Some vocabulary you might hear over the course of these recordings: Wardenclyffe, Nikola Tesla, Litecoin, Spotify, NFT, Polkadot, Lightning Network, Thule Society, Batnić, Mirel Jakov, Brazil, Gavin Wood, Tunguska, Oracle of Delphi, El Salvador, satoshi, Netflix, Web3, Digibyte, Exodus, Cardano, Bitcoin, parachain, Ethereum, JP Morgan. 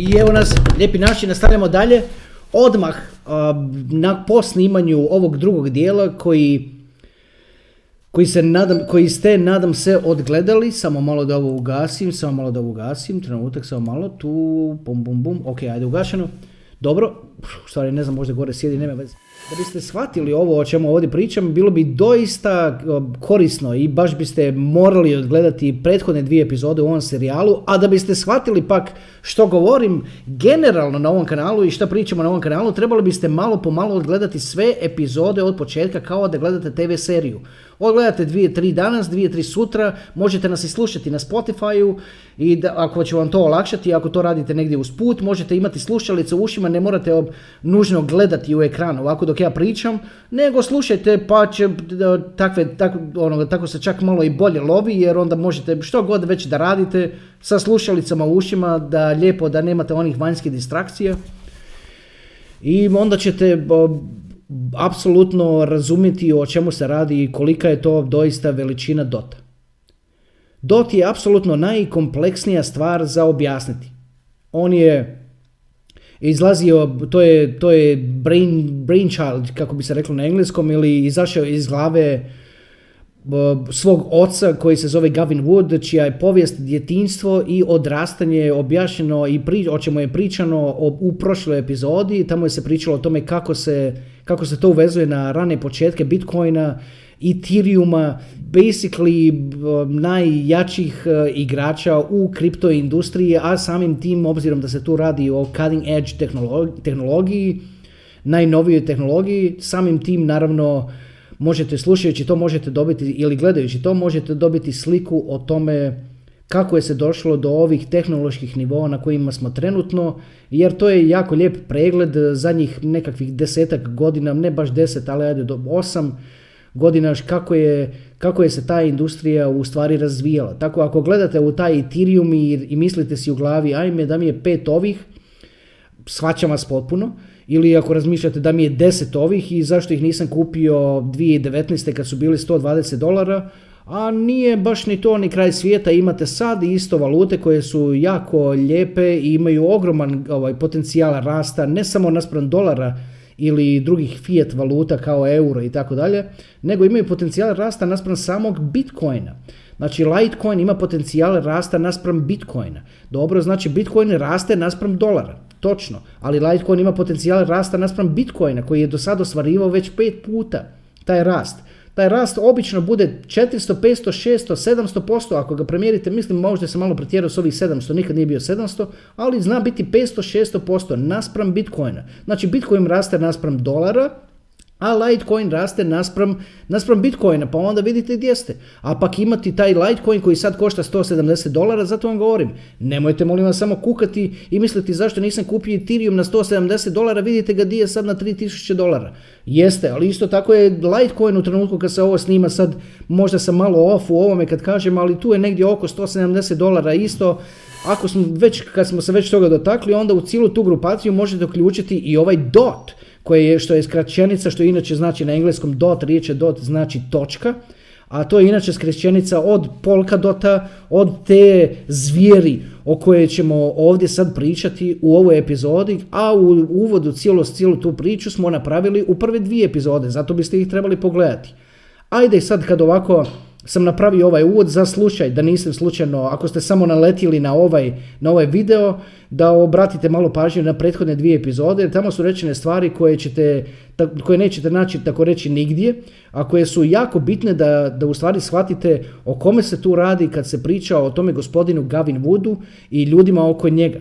I evo nas, lijepi naši, nastavljamo dalje. Odmah po snimanju ovog drugog dijela koji ste, nadam se, odgledali. Samo malo da ovo ugasim, trenutak, samo malo, tu, bum, bum, bum, ok, ajde, ugašeno. Dobro, u stvari ne znam, možda gore sjedi, nema veze. Da biste shvatili ovo o čemu ovdje pričam, bilo bi doista korisno i baš biste morali odgledati prethodne dvije epizode u ovom serijalu, a da biste shvatili pak što govorim generalno na ovom kanalu i što pričamo na ovom kanalu, trebali biste malo po malo odgledati sve epizode od početka kao da gledate TV seriju. Odgledate 2-3 danas, 2-3 sutra, možete nas i slušati na Spotify-u i da, ako će vam to olakšati, ako to radite negdje usput, možete imati slušalice u ušima, ne morate nužno gledati u ekran ovako dok ja pričam, nego slušajte pa će tako se čak malo i bolje lovi jer onda možete što god već da radite sa slušalicama u ušima, da lijepo da nemate onih vanjskih distrakcija i onda ćete apsolutno razumjeti o čemu se radi i kolika je to doista veličina Dota. Dot je apsolutno najkompleksnija stvar za objasniti. On je izlazio, to je brainchild, kako bi se reklo na engleskom, ili izašao iz glave svog oca koji se zove Gavin Wood, čija je povijest, djetinjstvo i odrastanje objašnjeno i o čemu je pričano u prošloj epizodi. Tamo je se pričalo o tome kako se to uvezuje na rane početke Bitcoina, Ethereuma, basically najjačih igrača u kripto industriji, a samim tim, obzirom da se tu radi o cutting edge tehnologiji, najnovijoj tehnologiji, samim tim naravno možete, slušajući to možete dobiti ili gledajući to možete dobiti sliku o tome kako je se došlo do ovih tehnoloških nivoa na kojima smo trenutno, jer to je jako lijep pregled zadnjih nekakvih 10-ak godina, ne baš 10, ali ajde do 8 godina, kako je se ta industrija u stvari razvijala. Tako ako gledate u taj Ethereum i mislite si u glavi ajme da mi je 5 ovih, shvaćam vas potpuno, ili ako razmišljate da mi je 10 ovih i zašto ih nisam kupio 2019. kad su bili $120, a nije baš ni to ni kraj svijeta, imate sad isto valute koje su jako lijepe i imaju ogroman potencijal rasta, ne samo naspram dolara ili drugih fiat valuta kao euro i tako dalje, nego imaju potencijal rasta naspram samog Bitcoina. Znači Litecoin ima potencijal rasta naspram Bitcoina. Dobro, znači Bitcoin raste naspram dolara, točno, ali Litecoin ima potencijal rasta naspram Bitcoina koji je do sada ostvarivao već 5 puta taj rast. Taj rast obično bude 400, 500, 600, 700%, ako ga premjerite, mislim možda se malo pretjerao s ovih 700, nikad nije bio 700, ali zna biti 500, 600% naspram Bitcoina. Znači Bitcoin raste naspram dolara, a Litecoin raste naspram Bitcoina, pa onda vidite gdje ste. A pak imati taj Litecoin koji sad košta $170, zato vam govorim, nemojte molim vas samo kukati i misliti zašto nisam kupio Ethereum na $170, vidite ga gdje je sad na $3000. Jeste, ali isto tako je Litecoin u trenutku kad se ovo snima, sad možda sam malo off u ovome kad kažem, ali tu je negdje oko $170 isto. Ako smo već, kad smo se već toga dotakli, onda u cijelu tu grupaciju možete uključiti i ovaj DOT, što je skraćenica, što inače znači na engleskom dot, riječ je dot znači točka, a to je inače skraćenica od Polkadota, od te zvijeri o kojoj ćemo ovdje sad pričati u ovoj epizodi, a u uvodu cijelu tu priču smo napravili u prve 2 epizode, zato biste ih trebali pogledati. Ajde sad kad ovako sam napravio ovaj uvod, za slučaj da nisam slučajno, ako ste samo naletili na ovaj video, da obratite malo pažnju na prethodne 2 epizode, jer tamo su rečene stvari koje nećete naći tako reći nigdje, a koje su jako bitne da u stvari shvatite o kome se tu radi kad se priča o tome gospodinu Gavin Woodu i ljudima oko njega.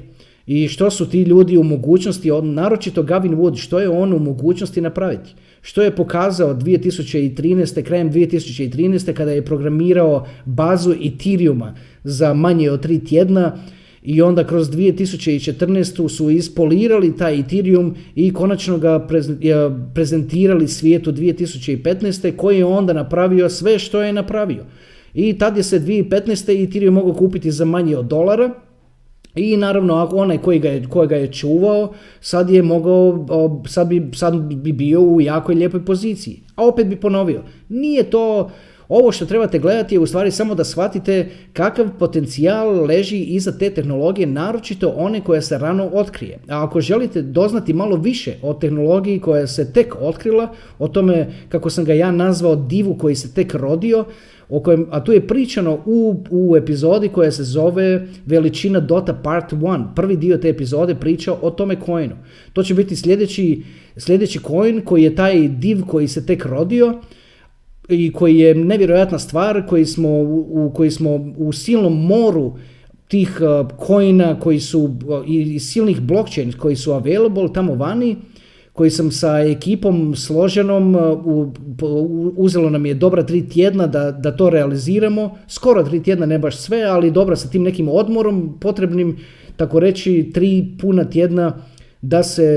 i što su ti ljudi u mogućnosti, naročito Gavin Wood, što je on u mogućnosti napraviti. Što je pokazao 2013. krajem 2013. kada je programirao bazu Ethereuma za manje od 3 tjedna, i onda kroz 2014. su ispolirali taj Ethereum i konačno ga prezentirali svijetu 2015. koji je onda napravio sve što je napravio. I tad je se 2015. Ethereum mogao kupiti za manje od $1. I naravno onaj koji ga je čuvao sad bi bio u jakoj lijepoj poziciji. A opet bi ponovio, nije to... Ovo što trebate gledati je u stvari samo da shvatite kakav potencijal leži iza te tehnologije, naročito one koja se rano otkrije. A ako želite doznati malo više o tehnologiji koja se tek otkrila, o tome, kako sam ga ja nazvao, divu koji se tek rodio, o kojem, a tu je pričano u epizodi koja se zove Veličina Dota Part 1. Prvi dio te epizode priča o tome coinu. To će biti sljedeći coin koji je taj div koji se tek rodio, i koji je nevjerojatna stvar, koji smo u silnom moru tih coina koji su i silnih blockchains koji su available tamo vani, koji sam sa ekipom složenom, uzelo nam je dobra 3 tjedna da to realiziramo, skoro 3 tjedna, ne baš sve, ali dobra, sa tim nekim odmorom potrebnim, tako reći 3 puna tjedna,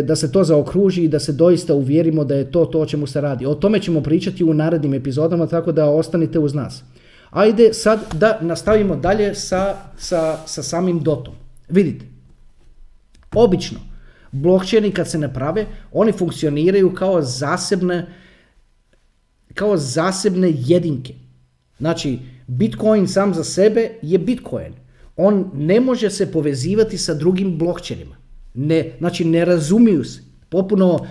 da se to zaokruži i da se doista uvjerimo da je to o čemu se radi. O tome ćemo pričati u narednim epizodama, tako da ostanite uz nas. Ajde sad da nastavimo dalje sa samim dotom. Vidite, obično blockchaini kad se naprave, oni funkcioniraju kao zasebne jedinke. Znači, Bitcoin sam za sebe je Bitcoin. On ne može se povezivati sa drugim blockchainima. Znači, ne razumiju se, popuno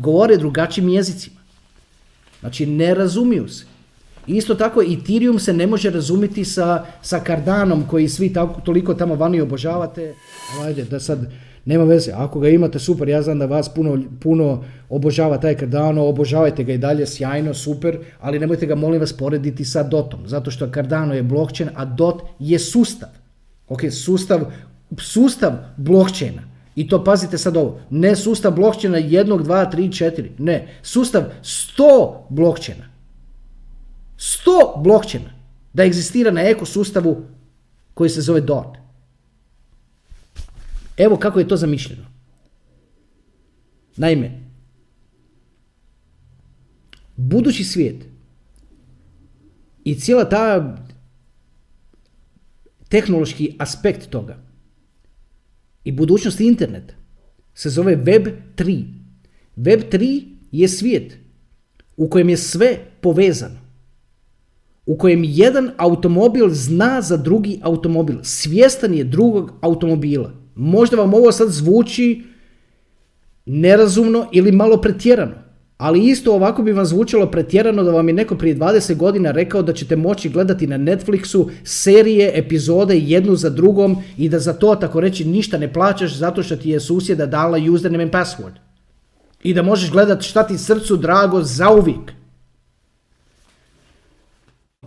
govore drugačijim jezicima. Znači, ne razumiju se. Isto tako, Ethereum se ne može razumjeti sa Cardanom koji svi toliko tamo vani obožavate. Ajde, da sad, nema veze, ako ga imate, super, ja znam da vas puno obožava taj Cardano, obožavajte ga i dalje, sjajno, super, ali nemojte ga, molim vas, porediti sa Dotom, zato što Cardano je blockchain, a Dot je sustav. Ok, sustav blockchaina. I to pazite sad ovo. Ne sustav blockchaina 1, 2, 3, 4. Ne. Sustav 100 blockchaina. 100 blockchaina da egzistira na ekosustavu koji se zove DOT. Evo kako je to zamišljeno. Naime, budući svijet i cijela ta tehnološki aspekt toga i budućnost interneta se zove Web3. Web3 je svijet u kojem je sve povezano. U kojem jedan automobil zna za drugi automobil. Svjestan je drugog automobila. Možda vam ovo sad zvuči nerazumno ili malo pretjerano. Ali isto ovako bi vam zvučalo pretjerano da vam je neko prije 20 godina rekao da ćete moći gledati na Netflixu serije, epizode jednu za drugom i da za to, tako reći, ništa ne plaćaš zato što ti je susjeda dala username and password. I da možeš gledati šta ti srcu drago zauvijek.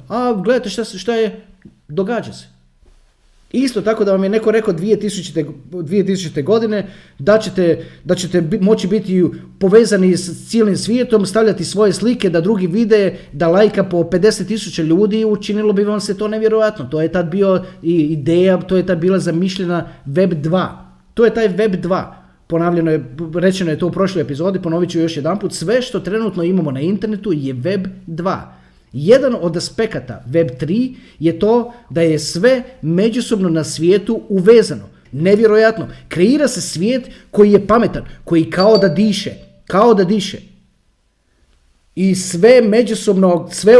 A gledajte šta je, događa se. Isto tako da vam je neko rekao 2000. godine da ćete moći biti povezani s cijelim svijetom, stavljati svoje slike da drugi vide, da lajka po 50.000 ljudi, učinilo bi vam se to nevjerojatno. To je tad bio i ideja, to je tad bila zamišljena Web 2. To je taj Web 2. Ponavljeno je, rečeno je to u prošloj epizodi, ponovit ću još jedanput, sve što trenutno imamo na internetu je Web 2. Jedan od aspekata Web3 je to da je sve međusobno na svijetu uvezano. Nevjerojatno. Kreira se svijet koji je pametan, koji kao da diše. Kao da diše. I sve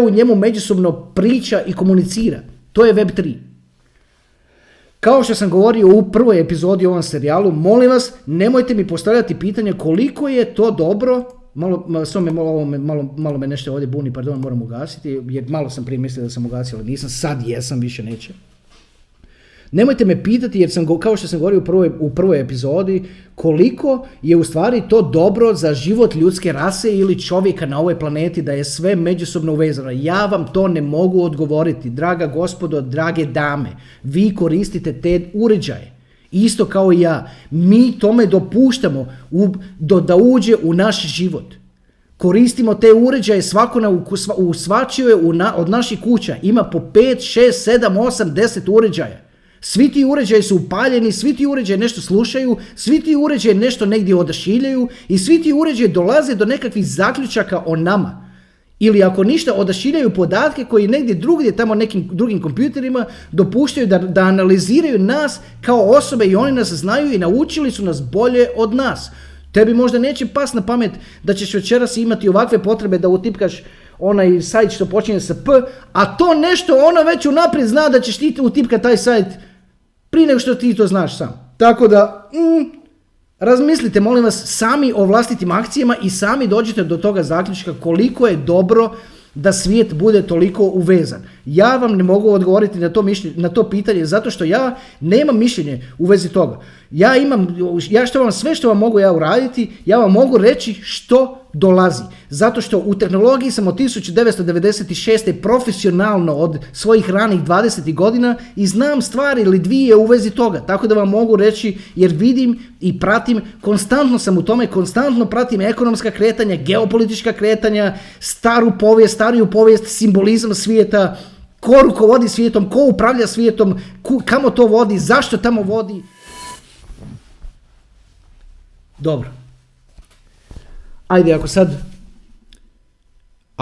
u njemu međusobno priča i komunicira. To je Web3. Kao što sam govorio u prvoj epizodi u ovom serijalu, molim vas, nemojte mi postavljati pitanje koliko je to dobro. Malo me nešto ovdje buni, pardon, moram ugasiti, jer malo sam prije mislio da sam ugasio, ali nisam, sad jesam, više neće. Nemojte me pitati, jer sam, kao što sam govorio u prvoj epizodi, koliko je u stvari to dobro za život ljudske rase ili čovjeka na ovoj planeti, da je sve međusobno uvezano. Ja vam to ne mogu odgovoriti, draga gospodo, drage dame. Vi koristite te uređaje isto kao i ja, mi tome dopuštamo da uđe u naš život. Koristimo te uređaje, svako svačio je od naših kuća, ima po 5, 6, 7, 8, 10 uređaja. Svi ti uređaji su upaljeni, svi ti uređaji nešto slušaju, svi ti uređaji nešto negdje odašiljaju i svi ti uređaji dolaze do nekakvih zaključaka o nama. Ili ako ništa, odašiljaju podatke koji negdje drugdje, tamo nekim drugim kompjuterima, dopuštaju da analiziraju nas kao osobe i oni nas znaju i naučili su nas bolje od nas. Tebi možda neće pas na pamet da ćeš večeras imati ovakve potrebe da utipkaš onaj sajt što počinje sa P, a to nešto ono već unaprijed zna da ćeš ti utipkati taj sajt prije nego što ti to znaš sam. Tako da, razmislite, molim vas, sami o vlastitim akcijama i sami dođete do toga zaključka koliko je dobro da svijet bude toliko uvezan. Ja vam ne mogu odgovoriti na to pitanje zato što ja nemam mišljenje u vezi toga. Sve što vam mogu ja uraditi, ja vam mogu reći što dolazi. Zato što u tehnologiji sam od 1996. profesionalno od svojih ranih 20 godina i znam stvari ili dvije u vezi toga. Tako da vam mogu reći jer vidim i pratim, konstantno sam u tome, konstantno pratim ekonomska kretanja, geopolitička kretanja, stariju povijest, simbolizam svijeta, ko rukovodi svijetom, ko upravlja svijetom, kamo to vodi, zašto tamo vodi. Dobro. Ajde,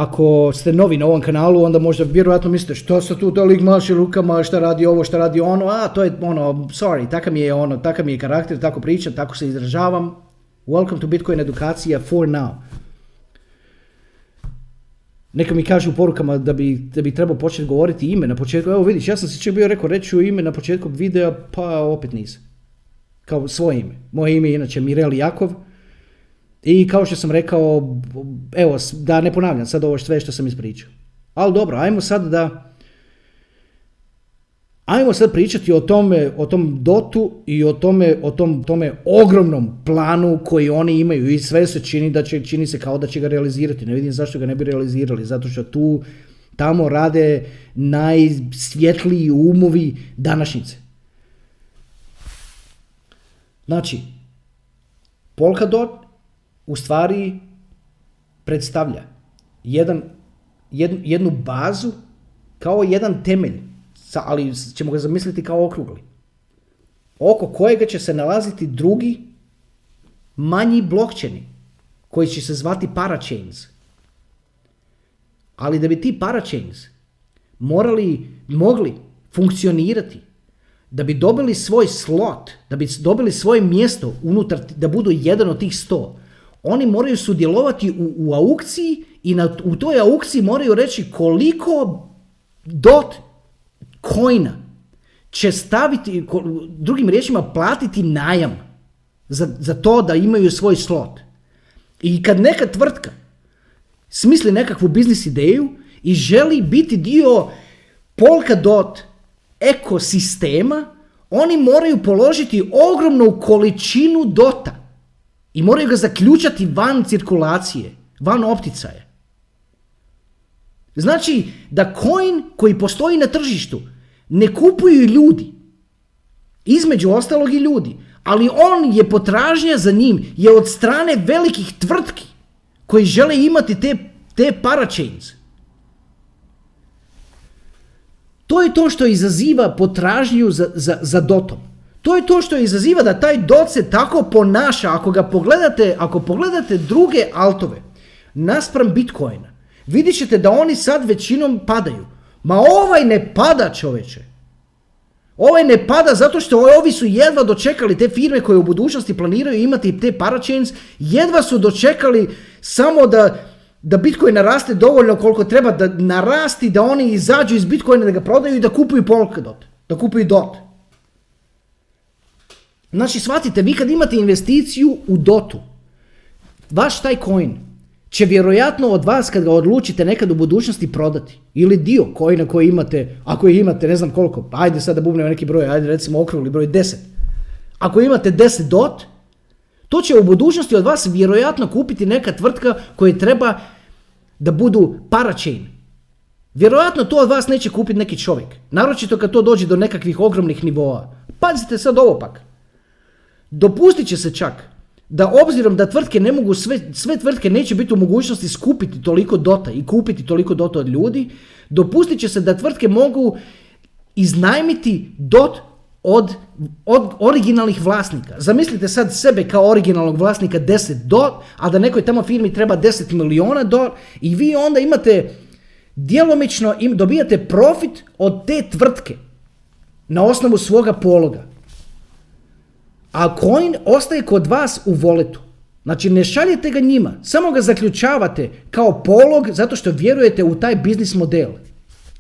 ako ste novi na ovom kanalu, onda možda vjerojatno mislite što se tu tolik maši rukama, šta radi ovo, šta radi ono, a to je ono, sorry, takav mi je karakter, tako pričam, tako se izražavam. Welcome to Bitcoin edukacija for now. Neka mi kažu u porukama da bi trebao početi govoriti ime na početku. Evo vidiš, ja sam se čak bio rekao reći ću ime na početku videa, pa opet nisam. Kao svoje ime. Moje ime je inače Mirel Jakov. I kao što sam rekao, evo, da ne ponavljam sad ovo sve što sam ispričao. Ali dobro, ajmo sad pričati o tom dotu i o tome ogromnom planu koji oni imaju i sve se čini se kao da će ga realizirati. Ne vidim zašto ga ne bi realizirali, zato što tamo rade najsvjetliji umovi današnjice. Znači, Polkadot u stvari predstavlja jednu bazu kao jedan temelj, ali ćemo ga zamisliti kao okrugli, oko kojega će se nalaziti drugi manji blokčeni koji će se zvati parachains. Ali da bi ti parachains mogli funkcionirati, da bi dobili svoj slot, da bi dobili svoje mjesto unutar, da budu jedan od tih 100, oni moraju sudjelovati u aukciji i u toj aukciji moraju reći koliko dot coina će staviti, drugim riječima platiti najam za to da imaju svoj slot. I kad neka tvrtka smisli nekakvu biznis ideju i želi biti dio Polkadot ekosistema, oni moraju položiti ogromnu količinu dota i moraju ga zaključati van cirkulacije, van opticaja. Znači da coin koji postoji na tržištu ne kupuju ljudi, između ostalog i ljudi, ali on je potražnja za njim je od strane velikih tvrtki koji žele imati te parachains. To je to što izaziva potražnju za dotom. To je to što izaziva da taj dot se tako ponaša. Ako pogledate druge altove naspram Bitcoina, vidjet ćete da oni sad većinom padaju. Ma ovaj ne pada, čoveče. Ovaj ne pada zato što ovi su jedva dočekali, te firme koje u budućnosti planiraju imati te parachains, jedva su dočekali samo da Bitcoin naraste dovoljno koliko treba da narasti, da oni izađu iz Bitcoina, da ga prodaju i da kupuju Polkadot, da kupuju DOT. Znači, shvatite, vi kad imate investiciju u DOT-u, vaš taj coin će vjerojatno od vas, kad ga odlučite nekad u budućnosti, prodati. Ili dio coina koji imate, ako ih imate ne znam koliko, ajde sad da bubnemo neki broj, ajde recimo okrugli broj 10. Ako imate 10 DOT, to će u budućnosti od vas vjerojatno kupiti neka tvrtka koja treba da budu parachain. Vjerojatno to od vas neće kupiti neki čovjek. Naročito kad to dođe do nekakvih ogromnih nivoa. Pazite sad ovo pak. Dopustit će se čak da obzirom da tvrtke ne mogu, sve tvrtke neće biti u mogućnosti skupiti toliko dota i kupiti toliko dota od ljudi, dopustit će se da tvrtke mogu iznajmiti dot od originalnih vlasnika. Zamislite sad sebe kao originalnog vlasnika 10 dot, a da nekoj tamo firmi treba 10 miliona dot i vi onda imate djelomično, dobijate profit od te tvrtke na osnovu svoga pologa. A coin ostaje kod vas u voletu. Znači ne šaljete ga njima, samo ga zaključavate kao polog zato što vjerujete u taj biznis model.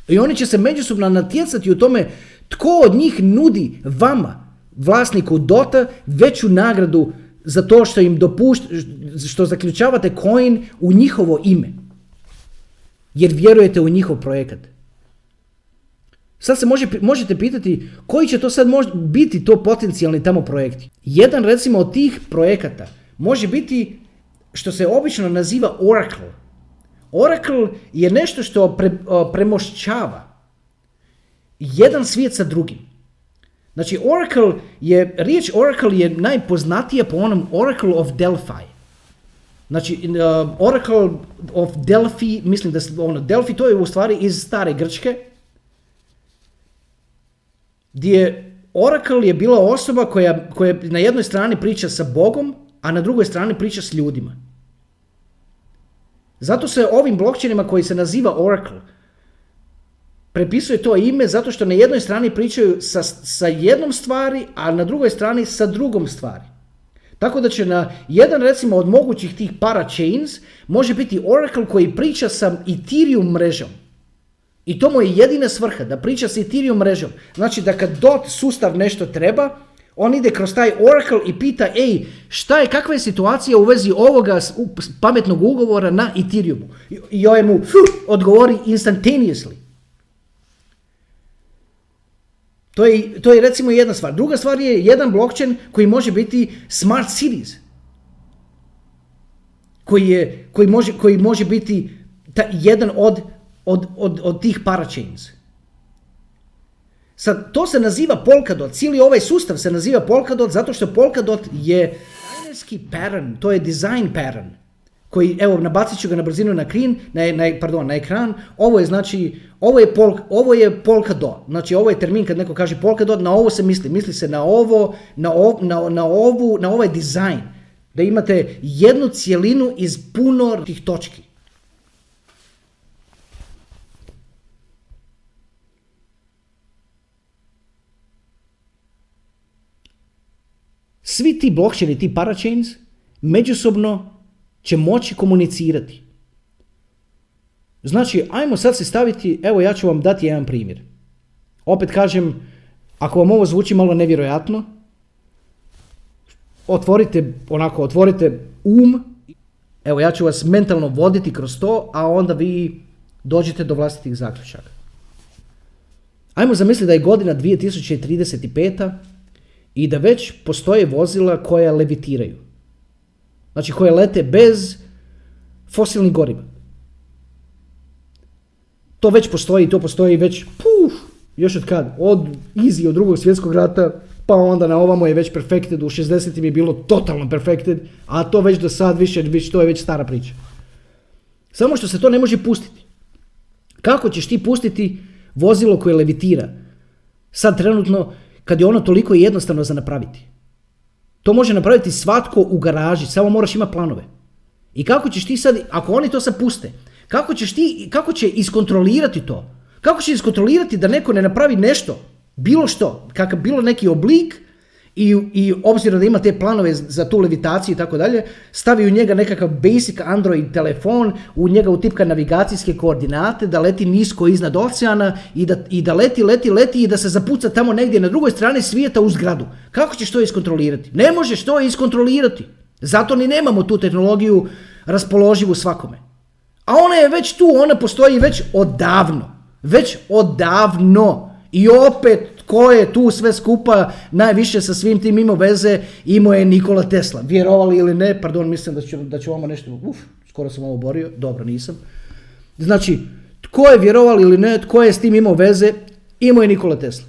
I oni će se međusobno natjecati u tome tko od njih nudi vama, vlasniku DOT-a, veću nagradu za to što im što zaključavate coin u njihovo ime. Jer vjerujete u njihov projekat. Sad se možete pitati koji će to sad biti to potencijalni tamo projekti. Jedan recimo od tih projekata može biti što se obično naziva Oracle. Oracle je nešto što premošćava jedan svijet sa drugim. Znači riječ Oracle je najpoznatija po onom Oracle of Delphi. Znači Oracle of Delphi, mislim da Delphi to je u stvari iz stare Grčke. Gdje Oracle je bila osoba koja na jednoj strani priča sa Bogom, a na drugoj strani priča s ljudima. Zato se ovim blockchainima koji se naziva Oracle prepisuje to ime zato što na jednoj strani pričaju sa jednom stvari, a na drugoj strani sa drugom stvari. Tako da će na jedan recimo od mogućih tih parachains može biti Oracle koji priča sa Ethereum mrežom. I to mu je jedina svrha, da priča s Ethereum mrežom. Znači da kad DOT sustav nešto treba, on ide kroz taj Oracle i pita, ej, kakva je situacija u vezi ovoga pametnog ugovora na Ethereumu? I ovaj mu odgovori instantaneously. To je recimo jedna stvar. Druga stvar je jedan blockchain koji može biti smart cities. Koji može biti jedan od tih parachains. Sad, to se naziva Polkadot, cijeli ovaj sustav se naziva Polkadot zato što Polkadot je dizajnerski pattern, to je design pattern, koji, evo, nabacit ću ga na brzinu na ekran, ovo je Polkadot, znači ovo je termin kad neko kaže Polkadot, na ovo se misli se na ovo, na ovaj dizajn, da imate jednu cjelinu iz puno tih točki. Svi ti blockchaini, ti parachains, međusobno će moći komunicirati. Znači, ajmo sad se staviti, evo ja ću vam dati jedan primjer. Opet kažem, ako vam ovo zvuči malo nevjerojatno, otvorite um, evo ja ću vas mentalno voditi kroz to, a onda vi dođete do vlastitih zaključaka. Ajmo zamisliti da je godina 2035. i da već postoje vozila koja levitiraju. Znači koje lete bez fosilnih goriva. To već postoji, još od kad? Od Drugog svjetskog rata, pa onda na ovamo je već perfected, u 60-im je bilo totalno perfected, a to već do sad to je već stara priča. Samo što se to ne može pustiti. Kako ćeš ti pustiti vozilo koje levitira? Sad trenutno, kad je ono toliko jednostavno za napraviti. To može napraviti svatko u garaži, samo moraš imati planove. I kako ćeš ti sad, ako oni to sad puste, kako će iskontrolirati to? Kako će iskontrolirati da neko ne napravi nešto, bilo što, kakav bilo neki oblik i obzirom da ima te planove za tu levitaciju i tako dalje, stavi u njega nekakav basic Android telefon, u njega utipka navigacijske koordinate, da leti nisko iznad oceana i da leti i da se zapuca tamo negdje na drugoj strani svijeta u zgradu. Kako ćeš to iskontrolirati? Ne možeš to iskontrolirati. Zato ni nemamo tu tehnologiju raspoloživu svakome. A ona je već tu, ona postoji već odavno. I opet, ko je tu sve skupa najviše sa svim tim imao veze, imao je Nikola Tesla. Vjerovali ili ne, pardon, mislim da ću vama nešto, skoro sam ovo borio, dobro nisam. Znači, tko je vjerovali ili ne, tko je s tim imao veze, imao je Nikola Tesla.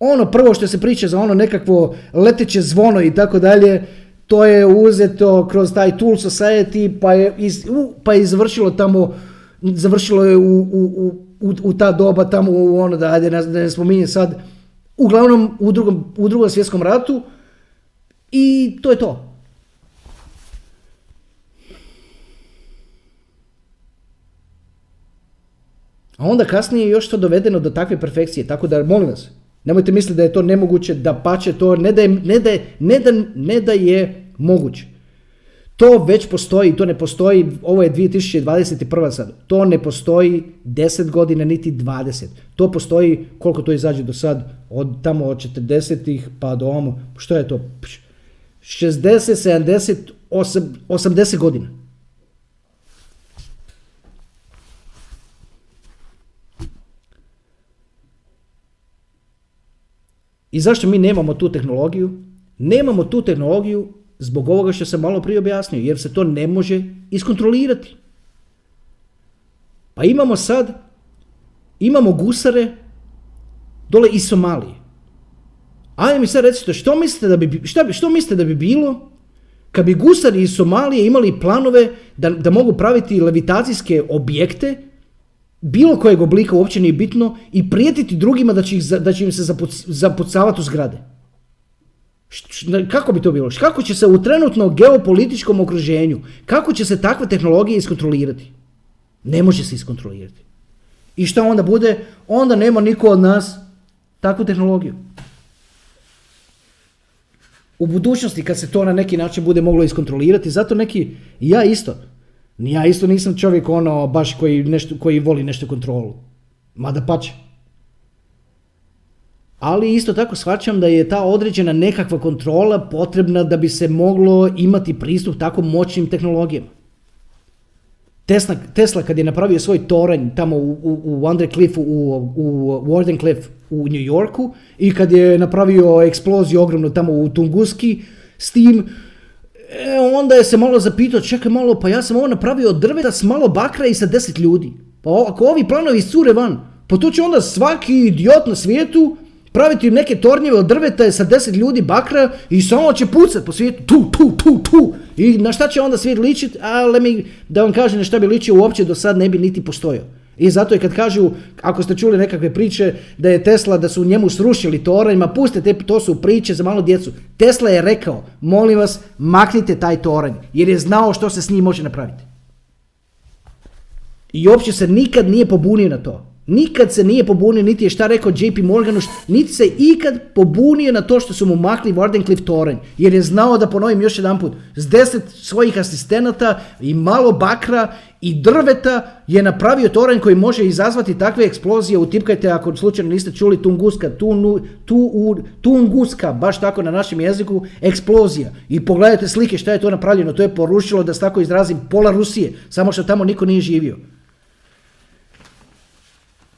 ono prvo što se priča za ono nekakvo leteće zvono i tako dalje, to je uzeto kroz taj Thule Society pa je izvršilo tamo, završilo je u ta doba tamo u ono da, ajde ne spominjem sad, uglavnom u drugom svjetskom ratu i to je to. A onda kasnije još to dovedeno do takve perfekcije, tako da molim vas, nemojte misliti da je to nemoguće, da pače to, ne da je moguće. To već postoji, to ne postoji, ovo je 2021. sad, to ne postoji 10 godina niti 20. To postoji, koliko to izađe do sad, od tamo od 40-ih pa do ovamo, što je to? 60, 70, 80 godina. I zašto mi nemamo tu tehnologiju? Nemamo tu tehnologiju zbog ovoga što sam malo prije objasnio, jer se to ne može iskontrolirati. Pa imamo sad, imamo gusare dole iz Somalije. Ajde mi sad recite, što mislite da bi bilo kad bi gusari iz Somalije imali planove da mogu praviti levitacijske objekte bilo kojeg oblika, uopće nije bitno, i prijetiti drugima da će im se zapucavati u zgrade. Kako bi to bilo? Kako će se u trenutno geopolitičkom okruženju, kako će se takva tehnologija iskontrolirati? Ne može se iskontrolirati. I šta onda bude? Onda nema niko od nas takvu tehnologiju. U budućnosti kad se to na neki način bude moglo iskontrolirati, zato neki, ja isto nisam čovjek ono baš koji voli nešto kontrolu. Mada pače. Ali isto tako shvaćam da je ta određena nekakva kontrola potrebna da bi se moglo imati pristup tako moćnim tehnologijama. Tesla kad je napravio svoj toranj tamo u Wardenclyffeu, u New Yorku, i kad je napravio eksploziju ogromnu tamo u Tunguski s tim, onda je se malo zapitao, čekaj malo, pa ja sam ovo napravio od drveta s malo bakra i sa 10 ljudi. Pa ako ovi planovi iscure van, pa to će onda svaki idiot na svijetu praviti im neke tornjeve od drveta sa 10 ljudi bakra i samo će pucat po svijetu, tu. I na šta će onda svijet ličit? Da vam kažem, na šta bi ličio uopće do sad ne bi niti postojao. I zato je kad kažu, ako ste čuli nekakve priče da je Tesla, da su njemu srušili toranj, ma pustite, to su priče za malu djecu. Tesla je rekao, molim vas, maknite taj toranj, jer je znao što se s njim može napraviti. I uopće se nikad nije pobunio na to. Nikad se nije pobunio, niti je šta rekao JP Morganu, niti se ikad pobunio na to što su mu makli Wardenclyffe toranj, jer je znao, da ponovim još jedan put, s 10 svojih asistenata i malo bakra i drveta je napravio toranj koji može izazvati takve eksplozije. Utipkajte, ako slučajno niste čuli, Tunguska, baš tako na našem jeziku, eksplozija. I pogledajte slike šta je to napravljeno, to je porušilo, da se tako izrazim, pola Rusije, samo što tamo niko nije živio.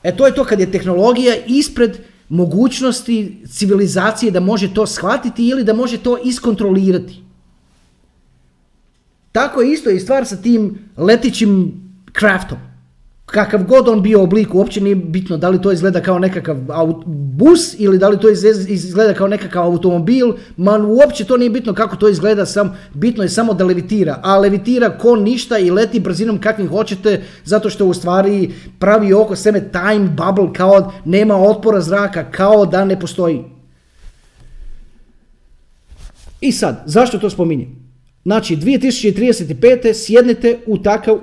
E to je to kad je tehnologija ispred mogućnosti civilizacije da može to shvatiti ili da može to iskontrolirati. Tako je isto i stvar sa tim letićim craftom. Kakav god on bio oblik, uopće nije bitno da li to izgleda kao nekakav bus ili da li to izgleda kao nekakav automobil, man uopće to nije bitno kako to izgleda, bitno je samo da levitira, a levitira ko ništa i leti brzinom kakvim hoćete, zato što u stvari pravi oko sebe time bubble, kao nema otpora zraka, kao da ne postoji. I sad, zašto to spominjem? Znači, 2035. sjednete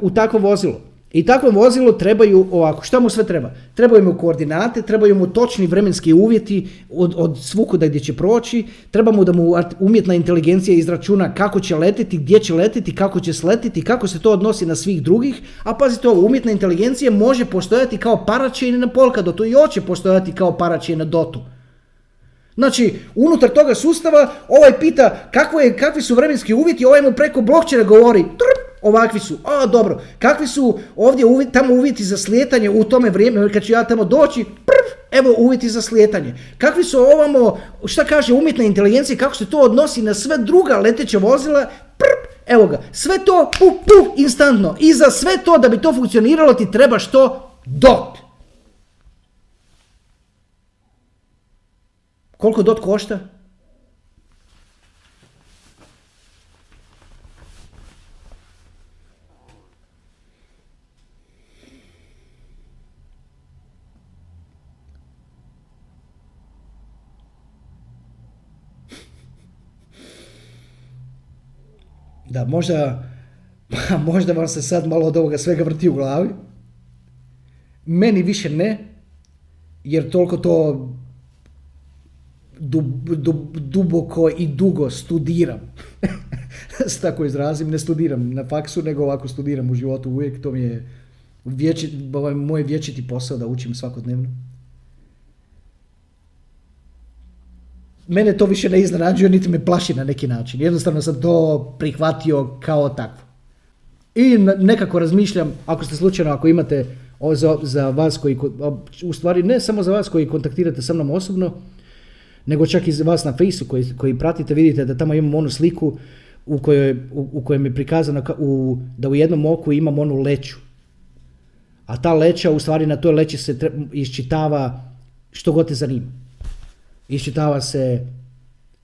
u takvo vozilo. I takvo vozilo trebaju ovako, šta mu sve treba? Trebaju mu koordinate, trebaju mu točni vremenski uvjeti od svukuda gdje će proći, treba mu da mu umjetna inteligencija izračuna kako će letiti, gdje će letiti, kako će sletiti, kako se to odnosi na svih drugih, a pazite ovo, umjetna inteligencija može postojati kao paračin na Polkadotu i hoće postojati kao paračin na Dotu. Znači, unutar toga sustava ovaj pita kakvi su vremenski uvjeti, ovaj mu preko blockchaina govori trp, ovakvi su, a dobro, kakvi su ovdje tamo uvjeti za slijetanje u tome vrijeme, kad ću ja tamo doći, evo uvjeti za slijetanje. Kakvi su ovamo, šta kaže umjetna inteligencija, kako se to odnosi na sve druga leteća vozila, evo ga, sve to, instantno. I za sve to, da bi to funkcioniralo, ti treba što? DOT. Koliko DOT košta? Da, možda vam se sad malo od ovoga svega vrti u glavi. Meni više ne, jer toliko to duboko i dugo studiram. S tako izrazim, ne studiram na faksu, nego ovako studiram u životu uvijek. To mi je moj vječiti posao da učim svakodnevno. Mene to više ne iznenađuje, niti me plaši na neki način. Jednostavno sam to prihvatio kao takvo. I nekako razmišljam, ako ste slučajno, ako imate za vas koji, u stvari ne samo za vas koji kontaktirate sa mnom osobno, nego čak i za vas na Faceu koji pratite, vidite da tamo imam onu sliku u kojoj mi je prikazano da u jednom oku imam onu leću. A ta leća, u stvari na toj leći se iščitava što god te zanima. Iščitava se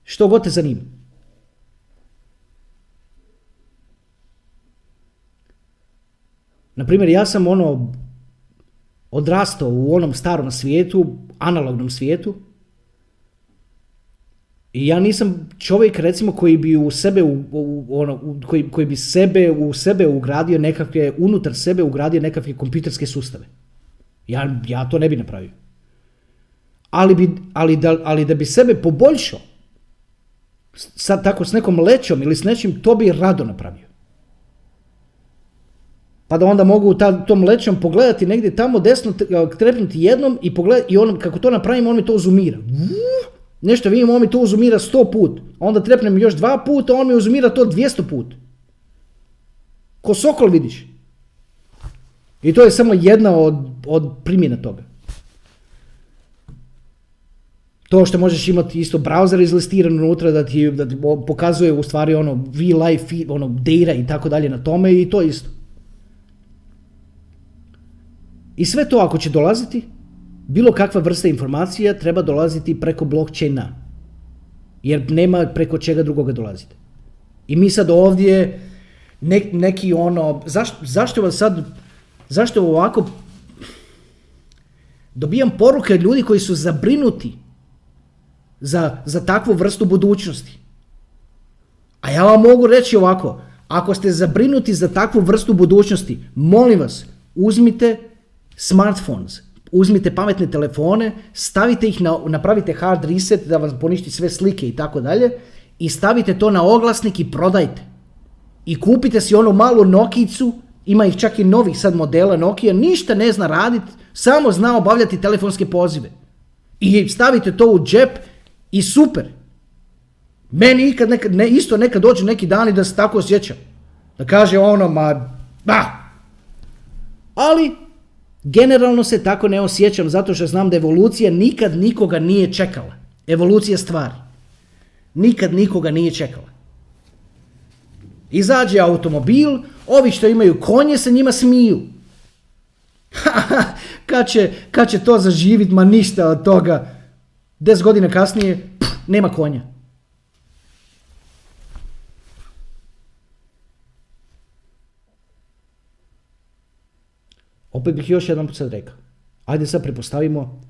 što god te zanima. Naprimjer, ja sam ono odrastao u onom starom svijetu, analognom svijetu. I ja nisam čovjek, recimo, unutar sebe ugradio nekakve kompjuterske sustave. Ja to ne bi napravio. Ali da bi sebe poboljšao, sad tako s nekom lećom ili s nečim, to bi rado napravio. Pa da onda mogu tom lećom pogledati negdje tamo desno, trepnuti jednom i kako to napravim, on mi to uzumira. Nešto vidim, on mi to uzumira 100 put, onda trepnem još 2 put, on mi uzumira to 200 put. Ko sokol vidiš. I to je samo jedna od primjena toga. To što možeš imati isto browser izlistiran unutra da ti pokazuje u stvari ono v-live feed, ono data i tako dalje na tome, i to isto. I sve to ako će dolaziti, bilo kakva vrsta informacija treba dolaziti preko blockchaina, jer nema preko čega drugoga dolaziti. I mi sad ovdje neki ono, zašto vas sad, zašto ovako, dobijam poruke od ljudi koji su zabrinuti za takvu vrstu budućnosti. A ja vam mogu reći ovako, ako ste zabrinuti za takvu vrstu budućnosti, molim vas, uzmite smartphones, uzmite pametne telefone, stavite ih napravite hard reset da vam poništi sve slike i tako dalje, i stavite to na oglasnik i prodajte. I kupite si onu malu Nokijicu, ima ih čak i novih sad modela Nokija, ništa ne zna raditi, samo zna obavljati telefonske pozive. I stavite to u džep i super. Meni isto nekad dođe neki dan i da se tako osjećam. Da kaže ono, ali generalno se tako ne osjećam, zato što znam da evolucija nikad nikoga nije čekala. Evolucija stvari. Nikad nikoga nije čekala. Izađe automobil, ovi što imaju konje se njima smiju. Kad će to zaživit, ma ništa od toga. 10 godina kasnije, nema konja. Opet bih još jedan put sad rekao, ajde sad pretpostavimo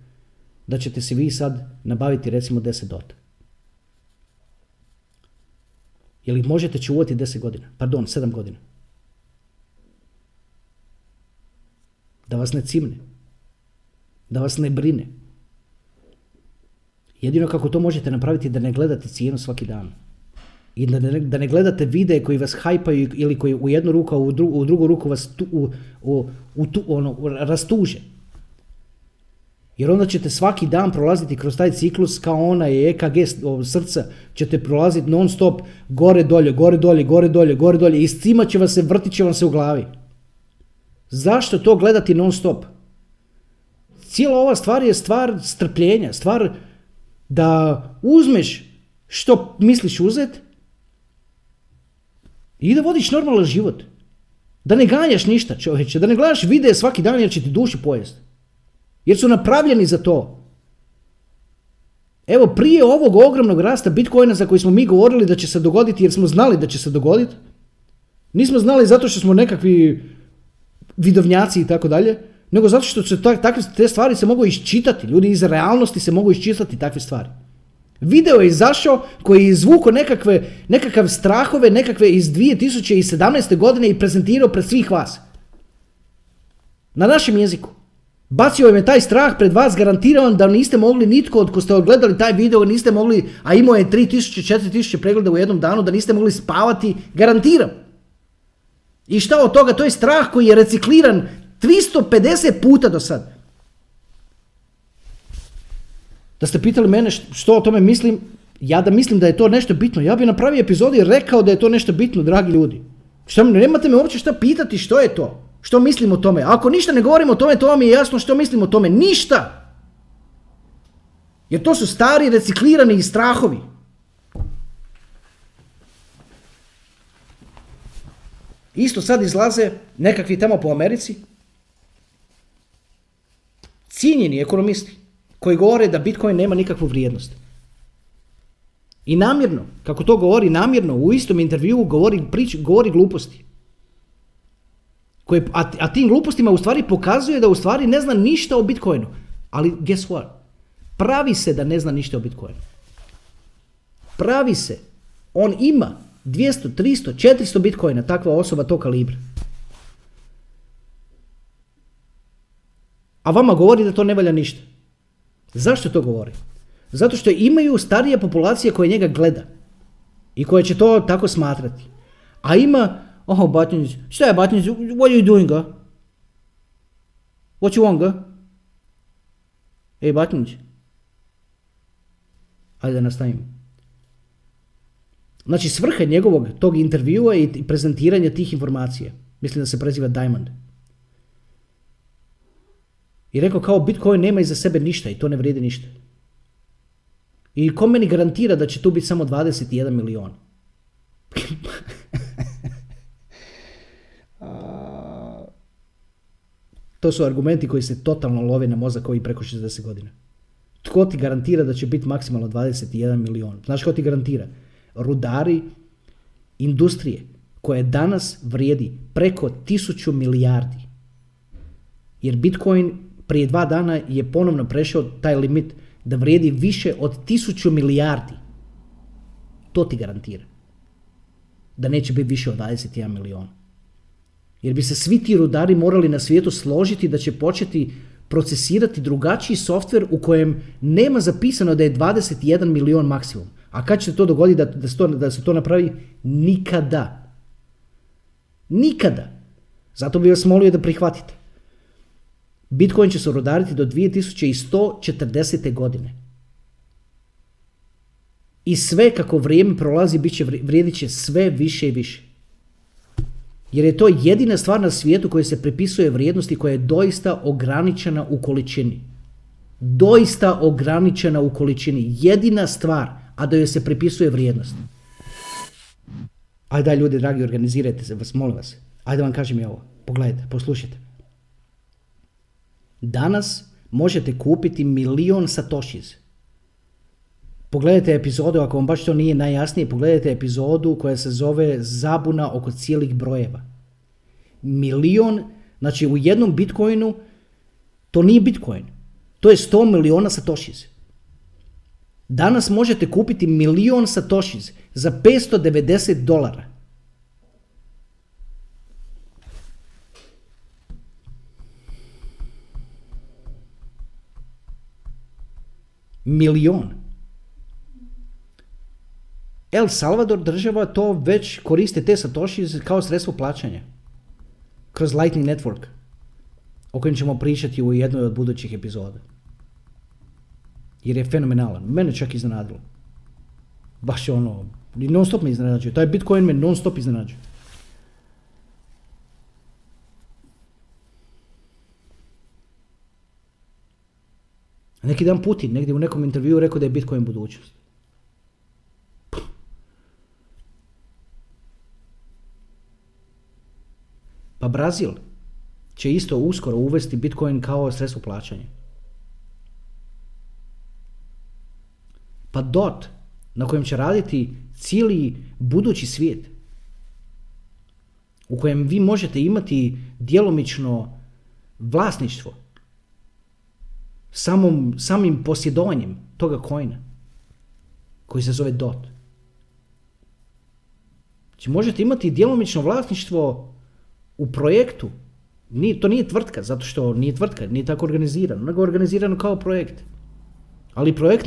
da ćete si vi sad nabaviti recimo 10 dota. Je li možete čuvati 10 godina, pardon, 7 godina? Da vas ne cimne, da vas ne brine. Jedino kako to možete napraviti je da ne gledate cijenu svaki dan. I da ne gledate videe koji vas hajpaju ili koji u jednu ruku, a u drugu ruku vas rastuže. Jer onda ćete svaki dan prolaziti kroz taj ciklus kao onaj EKG srca, ćete prolaziti non stop gore dolje, gore dolje, gore dolje, gore dolje, i s cima će vas se, vrtit će vam se u glavi. Zašto to gledati non stop? Cijela ova stvar je stvar strpljenja, stvar da uzmeš što misliš uzeti i da vodiš normalan život. Da ne ganjaš ništa, čovječe, da ne gledaš videe svaki dan jer će ti dušu pojesti. Jer su napravljeni za to. Evo, prije ovog ogromnog rasta Bitcoina za koji smo mi govorili da će se dogoditi, jer smo znali da će se dogoditi, nismo znali zato što smo nekakvi vidovnjaci i tako dalje, nego zato što se te stvari se mogu iščitati, ljudi iz realnosti se mogu iščitati takve stvari. Video je izašao koji je izvukao nekakve strahove, nekakve iz 2017. godine i prezentirao pred svih vas. Na našem jeziku. Bacio im je taj strah pred vas, garantiram da niste mogli nitko od ko ste odgledali taj video, niste mogli, a imao je 3000, 4000 pregleda u jednom danu, da niste mogli spavati, garantiram. I šta od toga? To je strah koji je recikliran 350 puta do sad. Da ste pitali mene što o tome mislim, ja da mislim da je to nešto bitno, ja bih na pravi epizodi rekao da je to nešto bitno, dragi ljudi. Nemate me uopće šta pitati što je to, što mislim o tome. Ako ništa ne govorim o tome, to vam je jasno što mislim o tome, ništa. Jer to su stari reciklirani strahovi. Isto sad izlaze nekakvi tamo po Americi, cijenjeni ekonomisti, koji govore da Bitcoin nema nikakvu vrijednost. I namjerno, kako to govori namjerno, u istom intervjuu govori gluposti. A tim glupostima u stvari pokazuje da u stvari ne zna ništa o Bitcoinu. Ali guess what? Pravi se da ne zna ništa o Bitcoinu. Pravi se. On ima 200, 300, 400 Bitcoina, takva osoba to kalibra. A vama govori da to ne valja ništa. Zašto to govori? Zato što imaju starije populacije koje njega gleda i koje će to tako smatrati. A ima, oho Batnić, šta je Batnić, what are you doing, ga? What you want, ga? Ej Batnić, ajde da nastavimo. Znači svrha njegovog tog intervjua i prezentiranja tih informacija, mislim da se preziva Diamond, i rekao kao Bitcoin nema iza sebe ništa i to ne vrijedi ništa. I ko meni garantira da će tu biti samo 21 milion? To su argumenti koji se totalno love na mozak ovih preko 60 godina. Tko ti garantira da će biti maksimalno 21 milion? Znaš ko ti garantira? Rudari industrije koje danas vrijedi preko 1000 milijardi. Jer Bitcoin prije 2 dana je ponovno prešao taj limit da vrijedi više od 1000 milijardi. To ti garantira da neće biti više od 21 miliona. Jer bi se svi ti rudari morali na svijetu složiti da će početi procesirati drugačiji softver u kojem nema zapisano da je 21 milion maksimum. A kad će se to dogoditi da se to napravi? Nikada. Nikada. Zato bih vas molio da prihvatite. Bitcoin će se rudariti do 2140. godine. I sve kako vrijeme prolazi vrijedit će sve više i više. Jer je to jedina stvar na svijetu koja se pripisuje vrijednosti koja je doista ograničena u količini. Doista ograničena u količini. Jedina stvar, a da joj se pripisuje vrijednost. Ajde, ljudi, dragi, organizirajte se, vas molim vas. Ajde vam kažem ja ovo. Pogledajte, poslušajte. Danas možete kupiti 1.000.000 satoshis. Pogledajte epizodu, ako vam baš to nije najjasnije, pogledajte epizodu koja se zove Zabuna oko cijelih brojeva. 1.000.000, znači u jednom Bitcoinu, to nije Bitcoin. To je 100 miliona satoshis. Danas možete kupiti 1.000.000 satoshis za $590. Milion. El Salvador država to već koriste te satoshi kao sredstvo plaćanja. Kroz Lightning Network. O kojem ćemo pričati u jednoj od budućih epizoda. Jer je fenomenalan. Mene čak iznenadilo. Baš je ono, non stop me iznenađuje. Taj Bitcoin me non stop iznenađuje. Neki dan Putin negdje u nekom intervjuu rekao da je Bitcoin budućnost. Pa Brazil će isto uskoro uvesti Bitcoin kao sredstvo plaćanja. pa dot na kojem će raditi cijeli budući svijet, u kojem vi možete imati djelomično vlasništvo samim posjedovanjem toga coina koji se zove dot. Znači, možete imati djelomično vlasništvo u projektu. To nije tvrtka, zato što nije tvrtka, nije tako organizirano, nego je organizirano kao projekt. Ali projekt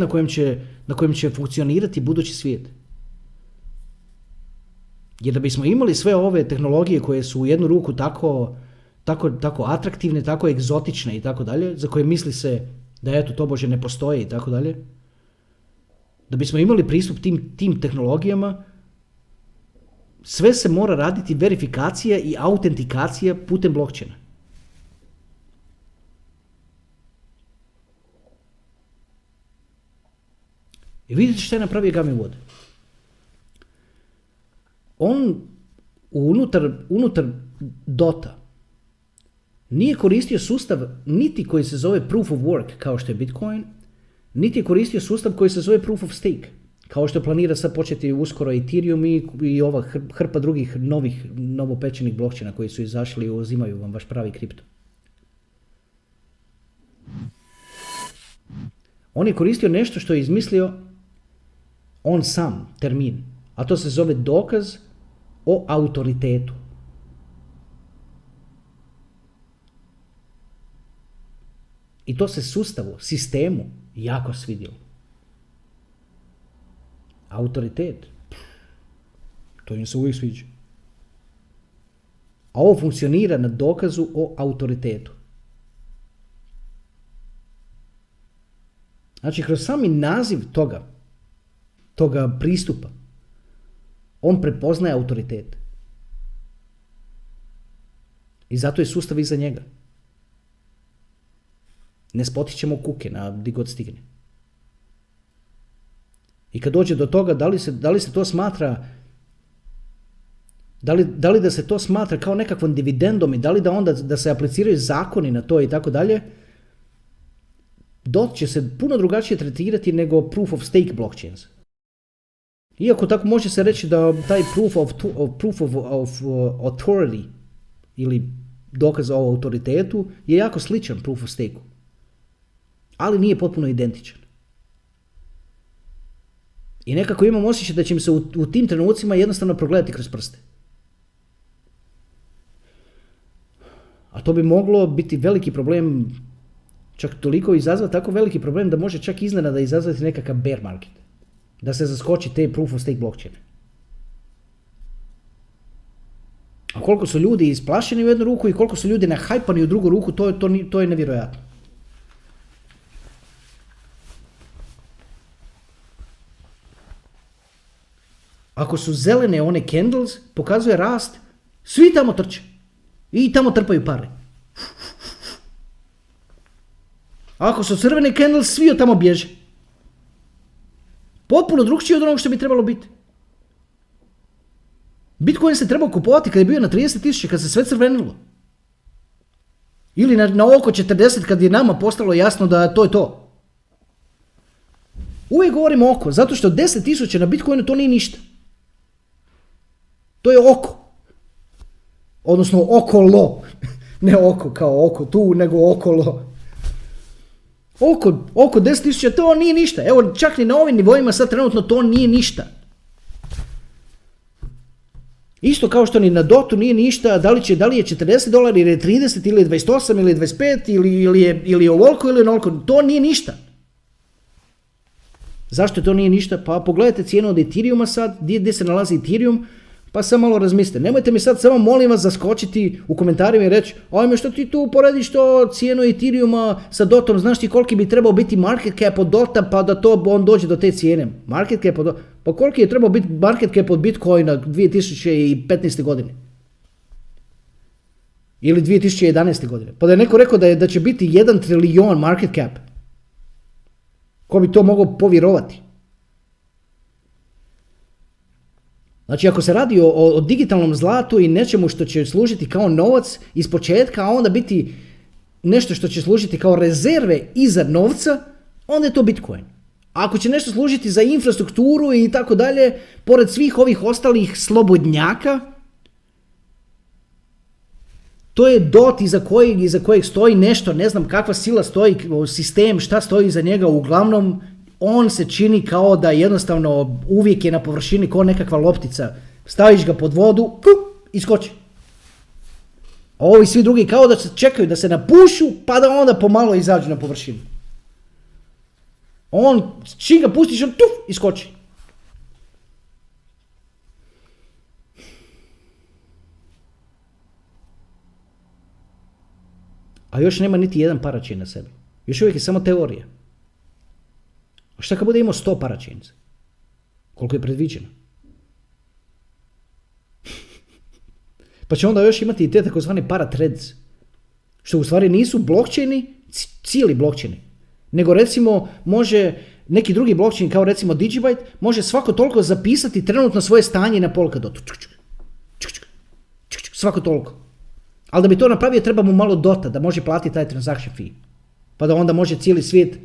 na kojem će funkcionirati budući svijet. Jer da bismo imali sve ove tehnologije koje su u jednu ruku tako atraktivne, tako egzotične i tako dalje, za koje misli se da eto tobože ne postoje i tako dalje, da bismo imali pristup tim tehnologijama, sve se mora raditi verifikacija i autentikacija putem blockchaina. I vidite što je napravio Gavin Wood. On unutar DOT-a nije koristio sustav niti koji se zove proof of work kao što je Bitcoin, niti je koristio sustav koji se zove proof of stake, kao što planira sad početi uskoro Ethereum i ova hrpa drugih novopečenih blockchaina koji su izašli i uzimaju vam vaš pravi kripto. On je koristio nešto što je izmislio on sam, termin, a to se zove dokaz o autoritetu. I to se sustavu, sistemu jako svidjelo. Autoritet, to im se uvijek sviđa. A ovo funkcionira na dokazu o autoritetu. Znači, kroz sami naziv toga pristupa, on prepoznaje autoritet. I zato je sustav iza njega. Ne spotićemo kuke na gdje god stigne. I kad dođe do toga, da li da se to smatra kao nekakvom dividendom i da li da onda da se apliciraju zakoni na to i tako dalje, DOT će se puno drugačije tretirati nego proof of stake blockchains. Iako tako može se reći da taj proof of authority ili dokaz o autoritetu je jako sličan proof of stake-u, ali nije potpuno identičan. I nekako imam osjećaj da će mi se u tim trenucima jednostavno progledati kroz prste. A to bi moglo biti veliki problem, čak toliko izazvati, tako veliki problem da može čak iznenada izazvati nekakav bear market. Da se zaskoči te proof of stake blockchaine. A koliko su ljudi isplašeni u jednu ruku i koliko su ljudi nahajpani u drugu ruku, to je nevjerojatno. Ako su zelene one candles, pokazuje rast, svi tamo trče. I tamo trpaju pare. Ako su crvene candles, svi od tamo bježe. Popuno drugčije od onog što bi trebalo biti. Bitcoin se trebao kupovati kad je bio na 30.000, kad se sve crvenilo. Ili na oko 40, kad je nama postalo jasno da to je to. Uvijek govorimo oko, zato što 10.000 na Bitcoinu to nije ništa. To je oko. Odnosno okolo. Ne oko kao oko tu, nego okolo. Oko 10.000 to nije ništa. Evo, čak ni na ovim nivoima sad trenutno to nije ništa. Isto kao što ni na dotu nije ništa, da li je $40 ili je 30 ili je 28 ili je 25 ili je ovoliko ili onoliko, to nije ništa. Zašto to nije ništa? Pa pogledajte cijenu od Ethereuma sad, gdje se nalazi Ethereum, pa sad malo razmislite. Nemojte mi sad samo molim vas zaskočiti u komentarima i reći ajme što ti tu uporediš to cijenu Ethereuma sa dotom, znaš ti koliki bi trebao biti market cap od dota pa da to on dođe do te cijene. Market cap od dota, pa koliki je trebao biti market cap od Bitcoina 2015. godine? Ili 2011. godine? Pa da je neko rekao da će biti 1 trilijon market cap. Ko bi to mogao povjerovati? Znači, ako se radi o digitalnom zlatu i nečemu što će služiti kao novac iz početka, a onda biti nešto što će služiti kao rezerve iza novca, onda je to Bitcoin. Ako će nešto služiti za infrastrukturu i tako dalje, pored svih ovih ostalih slobodnjaka, to je dot iza kojeg stoji nešto, ne znam kakva sila stoji, sistem, šta stoji iza njega, uglavnom on se čini kao da jednostavno uvijek je na površini kao nekakva loptica. Staviš ga pod vodu, iskoči. A ovi svi drugi kao da čekaju da se napušu, pa da onda pomalo izađu na površinu. On, čim ga pustiš, on iskoči. A još nema niti jedan paračin na sebi. Još uvijek je samo teorija. A šta kad bude imao 100 paračinca? Koliko je predviđeno? Pa će onda još imati i te takozvane parathreads. Što u stvari nisu blockchaini, cijeli blockchaini. Nego recimo može neki drugi blockchain kao recimo Digibyte, može svako toliko zapisati trenutno svoje stanje na Polkadotu. Svako toliko. Ali da bi to napravio treba mu malo dota da može platiti taj transaction fee. Pa da onda može cijeli svijet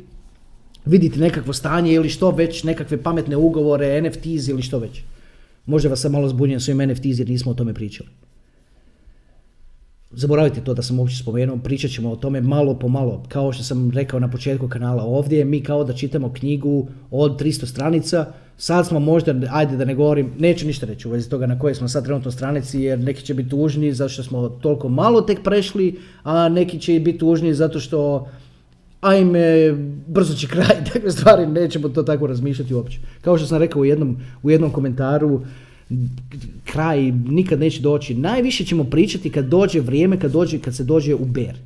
vidjeti nekakvo stanje ili što već, nekakve pametne ugovore, NFTs ili što već. Možda vas sam malo zbunjen s ovim NFTs jer nismo o tome pričali. Zaboravite to da sam uopće spomenuo, pričat ćemo o tome malo po malo. Kao što sam rekao na početku kanala ovdje, mi kao da čitamo knjigu od 300 stranica, sad smo možda, ajde da ne govorim, neću ništa reći u vezi toga na kojoj smo sad trenutno stranici, jer neki će biti tužni zato što smo toliko malo tek prešli, a neki će biti tužni zato što, ajme, brzo će kraj, takve stvari, nećemo to tako razmišljati uopće. Kao što sam rekao u jednom komentaru, kraj nikad neće doći. Najviše ćemo pričati kad dođe vrijeme, kad se dođe u ber.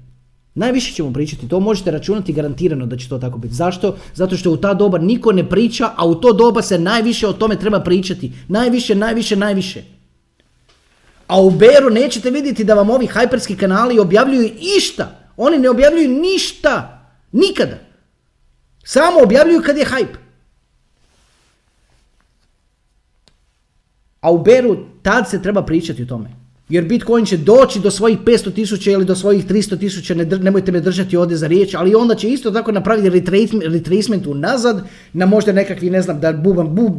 Najviše ćemo pričati, to možete računati garantirano da će to tako biti. Zašto? Zato što u ta doba niko ne priča, a u to doba se najviše o tome treba pričati. Najviše. A u beru nećete vidjeti da vam ovi hajperski kanali objavljuju išta. Oni ne objavljuju ništa. Nikada. Samo objavljuju kad je hajp. A u beru tad se treba pričati o tome. Jer Bitcoin će doći do svojih 500.000 ili do svojih 300.000, nemojte me držati ovdje za riječ, ali onda će isto tako napraviti retracement unazad na možda nekakvi, ne znam, da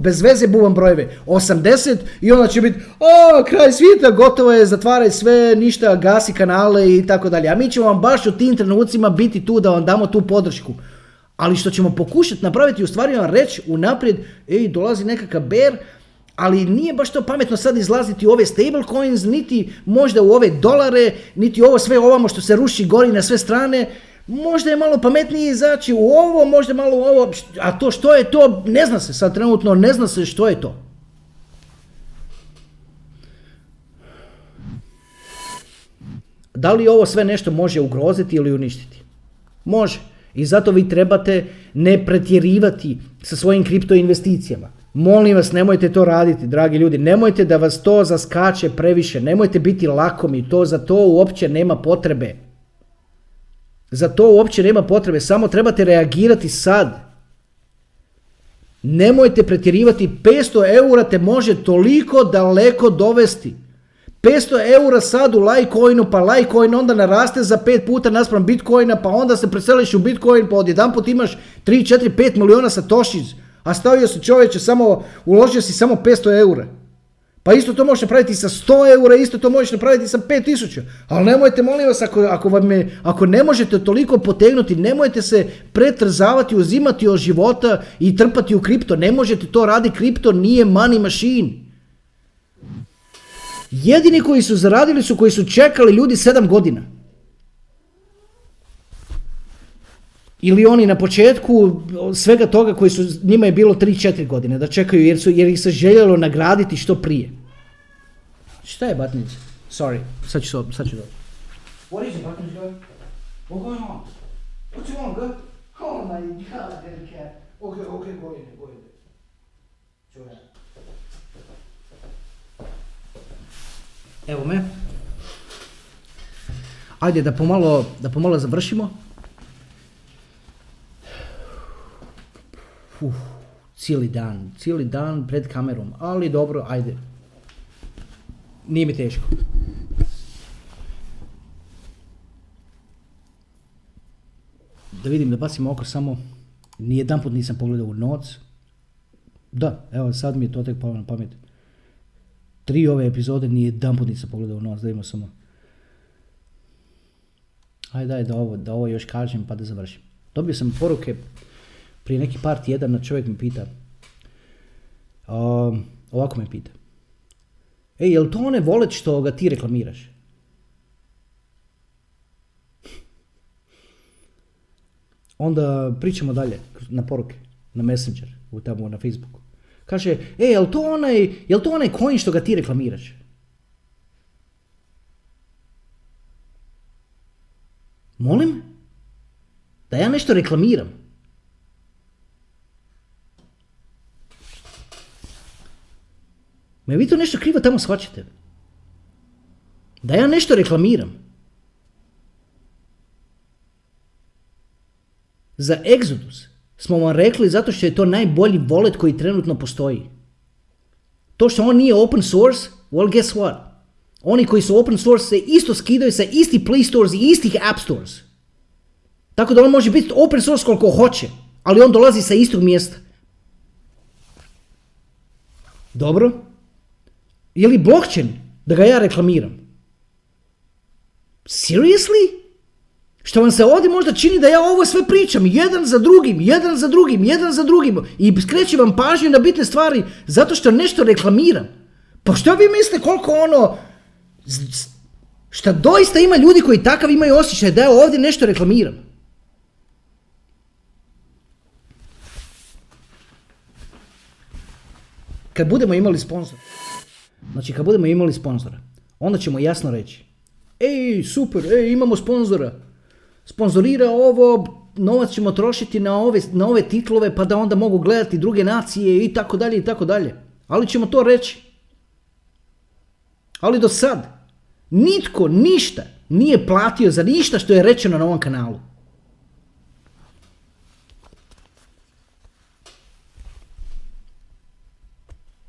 bez veze bubam brojeve 80 i onda će biti, o, kraj svijeta, gotovo je, zatvaraj sve, ništa, gasi kanale i tako dalje. A mi ćemo vam baš u tim trenucima biti tu da vam damo tu podršku. Ali što ćemo pokušati napraviti, u stvari vam reći unaprijed, ej, dolazi nekakav ber, ali nije baš to pametno sad izlaziti u ove stablecoins, niti možda u ove dolare, niti ovo sve ovamo što se ruši gori na sve strane. Možda je malo pametnije izaći u ovo, možda malo u ovo, a to što je to, ne zna se sad trenutno, ne zna se što je to. Da li ovo sve nešto može ugroziti ili uništiti? Može. I zato vi trebate ne pretjerivati sa svojim kripto investicijama. Molim vas, nemojte to raditi, dragi ljudi, nemojte da vas to zaskače previše, nemojte biti lakomi, za to uopće nema potrebe. Za to uopće nema potrebe, samo trebate reagirati sad. Nemojte pretjerivati, 500 eura te može toliko daleko dovesti. 500 eura sad u Litecoinu, pa Litecoin onda naraste za 5 puta naspram Bitcoina, pa onda se preseliš u Bitcoin, pa odjedanput imaš 3, 4, 5 miliona satošiz. A stavio si čovječe, uložio si samo 500 eura. Pa isto to možeš napraviti sa 100 eura, isto to možeš napraviti sa 5000. Ali nemojte, molim vas, ako ne možete toliko potegnuti, nemojte se pretrzavati, uzimati od života i trpati u kripto. Ne možete to raditi, kripto nije money machine. Jedini koji su zaradili su koji su čekali ljudi 7 godina. Ili oni na početku svega toga koji su, njima je bilo 3-4 godine da čekaju jer ih se željelo nagraditi što prije. Šta je batnica? Sorry, sad ću doći. What is it, batnica? What's going on? What's going on, girl? Oh my god, dead cat. Okay, go in. Čujem. Evo me. Ajde da pomalo završimo. Cijeli dan pred kamerom, ali dobro, ajde, nije mi teško. Da vidim, da bacim oko samo Nijedan put nisam pogledao u noc. Da, evo sad mi je to tek palo na pamet. 3 ove epizode nijedan put nisam pogledao u noc, da imamo samo. Ajde, daj da ovo još kažem pa da završim. Dobio sam poruke prije neki par tjedana, čovjek mi pita, ovako me pita. Ej, jel to one wallet što ga ti reklamiraš? Onda pričamo dalje na poruke, na Messenger, tamo na Facebooku. Kaže, ej, jel to onaj coin što ga ti reklamiraš? Molim? Da ja nešto reklamiram? Me vi to nešto krivo tamo shvaćate? Da ja nešto reklamiram? Za Exodus smo vam rekli zato što je to najbolji wallet koji trenutno postoji. To što on nije open source, well guess what? Oni koji su open source se isto skidaju sa isti Play Stores i istih App Stores. Tako da on može biti open source koliko hoće, ali on dolazi sa istog mjesta. Dobro? Je li blockchain da ga ja reklamiram? Seriously? Što vam se ovdje možda čini da ja ovo sve pričam, jedan za drugim i skrećem vam pažnju na bitne stvari zato što nešto reklamiram. Pa što vi mislite koliko ono, što doista ima ljudi koji takav imaju osjećaj da ja ovdje nešto reklamiram? Kad budemo imali sponzora, onda ćemo jasno reći, ej super, ej imamo sponzora. Sponzorira ovo, novac ćemo trošiti na ove titlove pa da onda mogu gledati druge nacije i tako dalje i tako dalje. Ali ćemo to reći. Ali do sad, nitko ništa nije platio za ništa što je rečeno na ovom kanalu.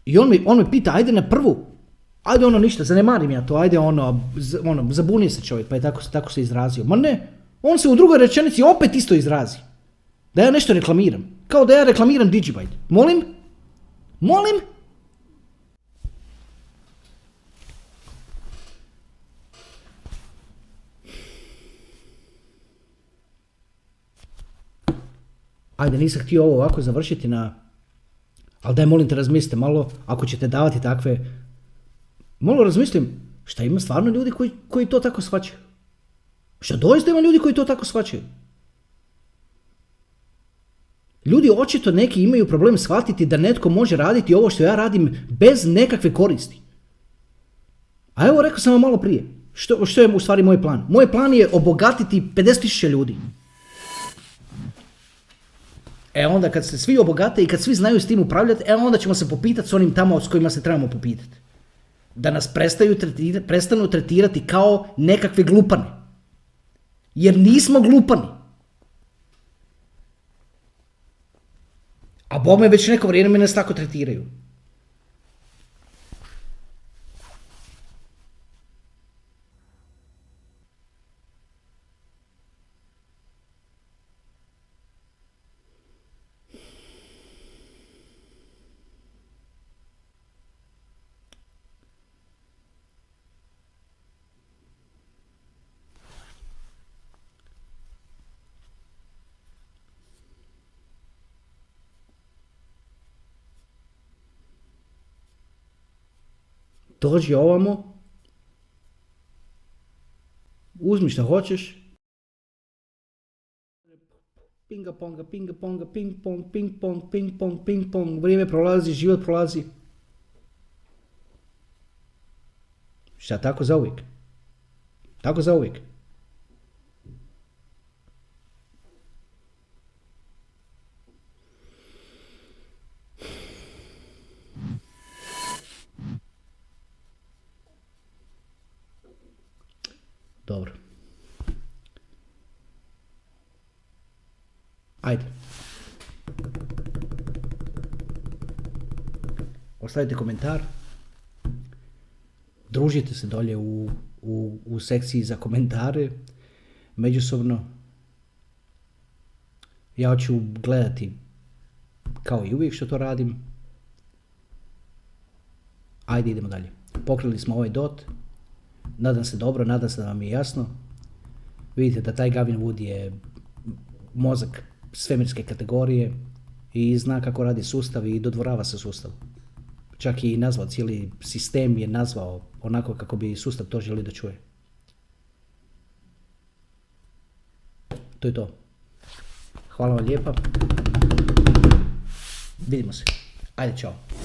I on me pita, ajde na prvu. Ajde ono ništa, zanemarim ja to, ajde ono, zabunio se čovjek pa je tako se izrazio. Ma ne. On se u drugoj rečenici opet isto izrazi. Da ja nešto reklamiram. Kao da ja reklamiram Digibyte. Molim? Molim? Ajde, nisam htio ovo ovako završiti na... Ali daj, molim te, razmislite malo, ako ćete davati takve... Malo razmislim, šta ima stvarno ljudi koji to tako shvaćaju? Što doista ima ljudi koji to tako shvaćaju? Ljudi očito neki imaju problem shvatiti da netko može raditi ovo što ja radim bez nekakve koristi. A evo rekao sam vam malo prije, što je u stvari moj plan? Moj plan je obogatiti 50.000 ljudi. E onda kad se svi obogate i kad svi znaju s tim upravljati, e onda ćemo se popitati s onim tamo s kojima se trebamo popitati. Da nas prestanu tretirati kao nekakve glupane. Jer nismo glupani. A bome već neko vrijeme nas tako tretiraju. Dođi ovamo, uzmi šta hoćeš, pinga ponga, pinga ponga, ping pong, ping pong, ping pong, ping pong, vrijeme prolazi, život prolazi. Šta tako zauvijek? Tako zauvijek. Dobro. Ajde. Ostavite komentar. Družite se dolje u sekciji za komentare. Međusobno. Ja ću gledati, kao i uvijek što to radim. Ajde, idemo dalje. Pokrili smo ovaj dot. Nadam se dobro, nadam se da vam je jasno. Vidite da taj Gavin Wood je mozak svemirske kategorije i zna kako radi sustav i dodvorava se sustavu. Čak i nazvao cijeli sistem je nazvao onako kako bi sustav to želi da čuje. To je to. Hvala vam lijepa. Vidimo se. Ajde, čao.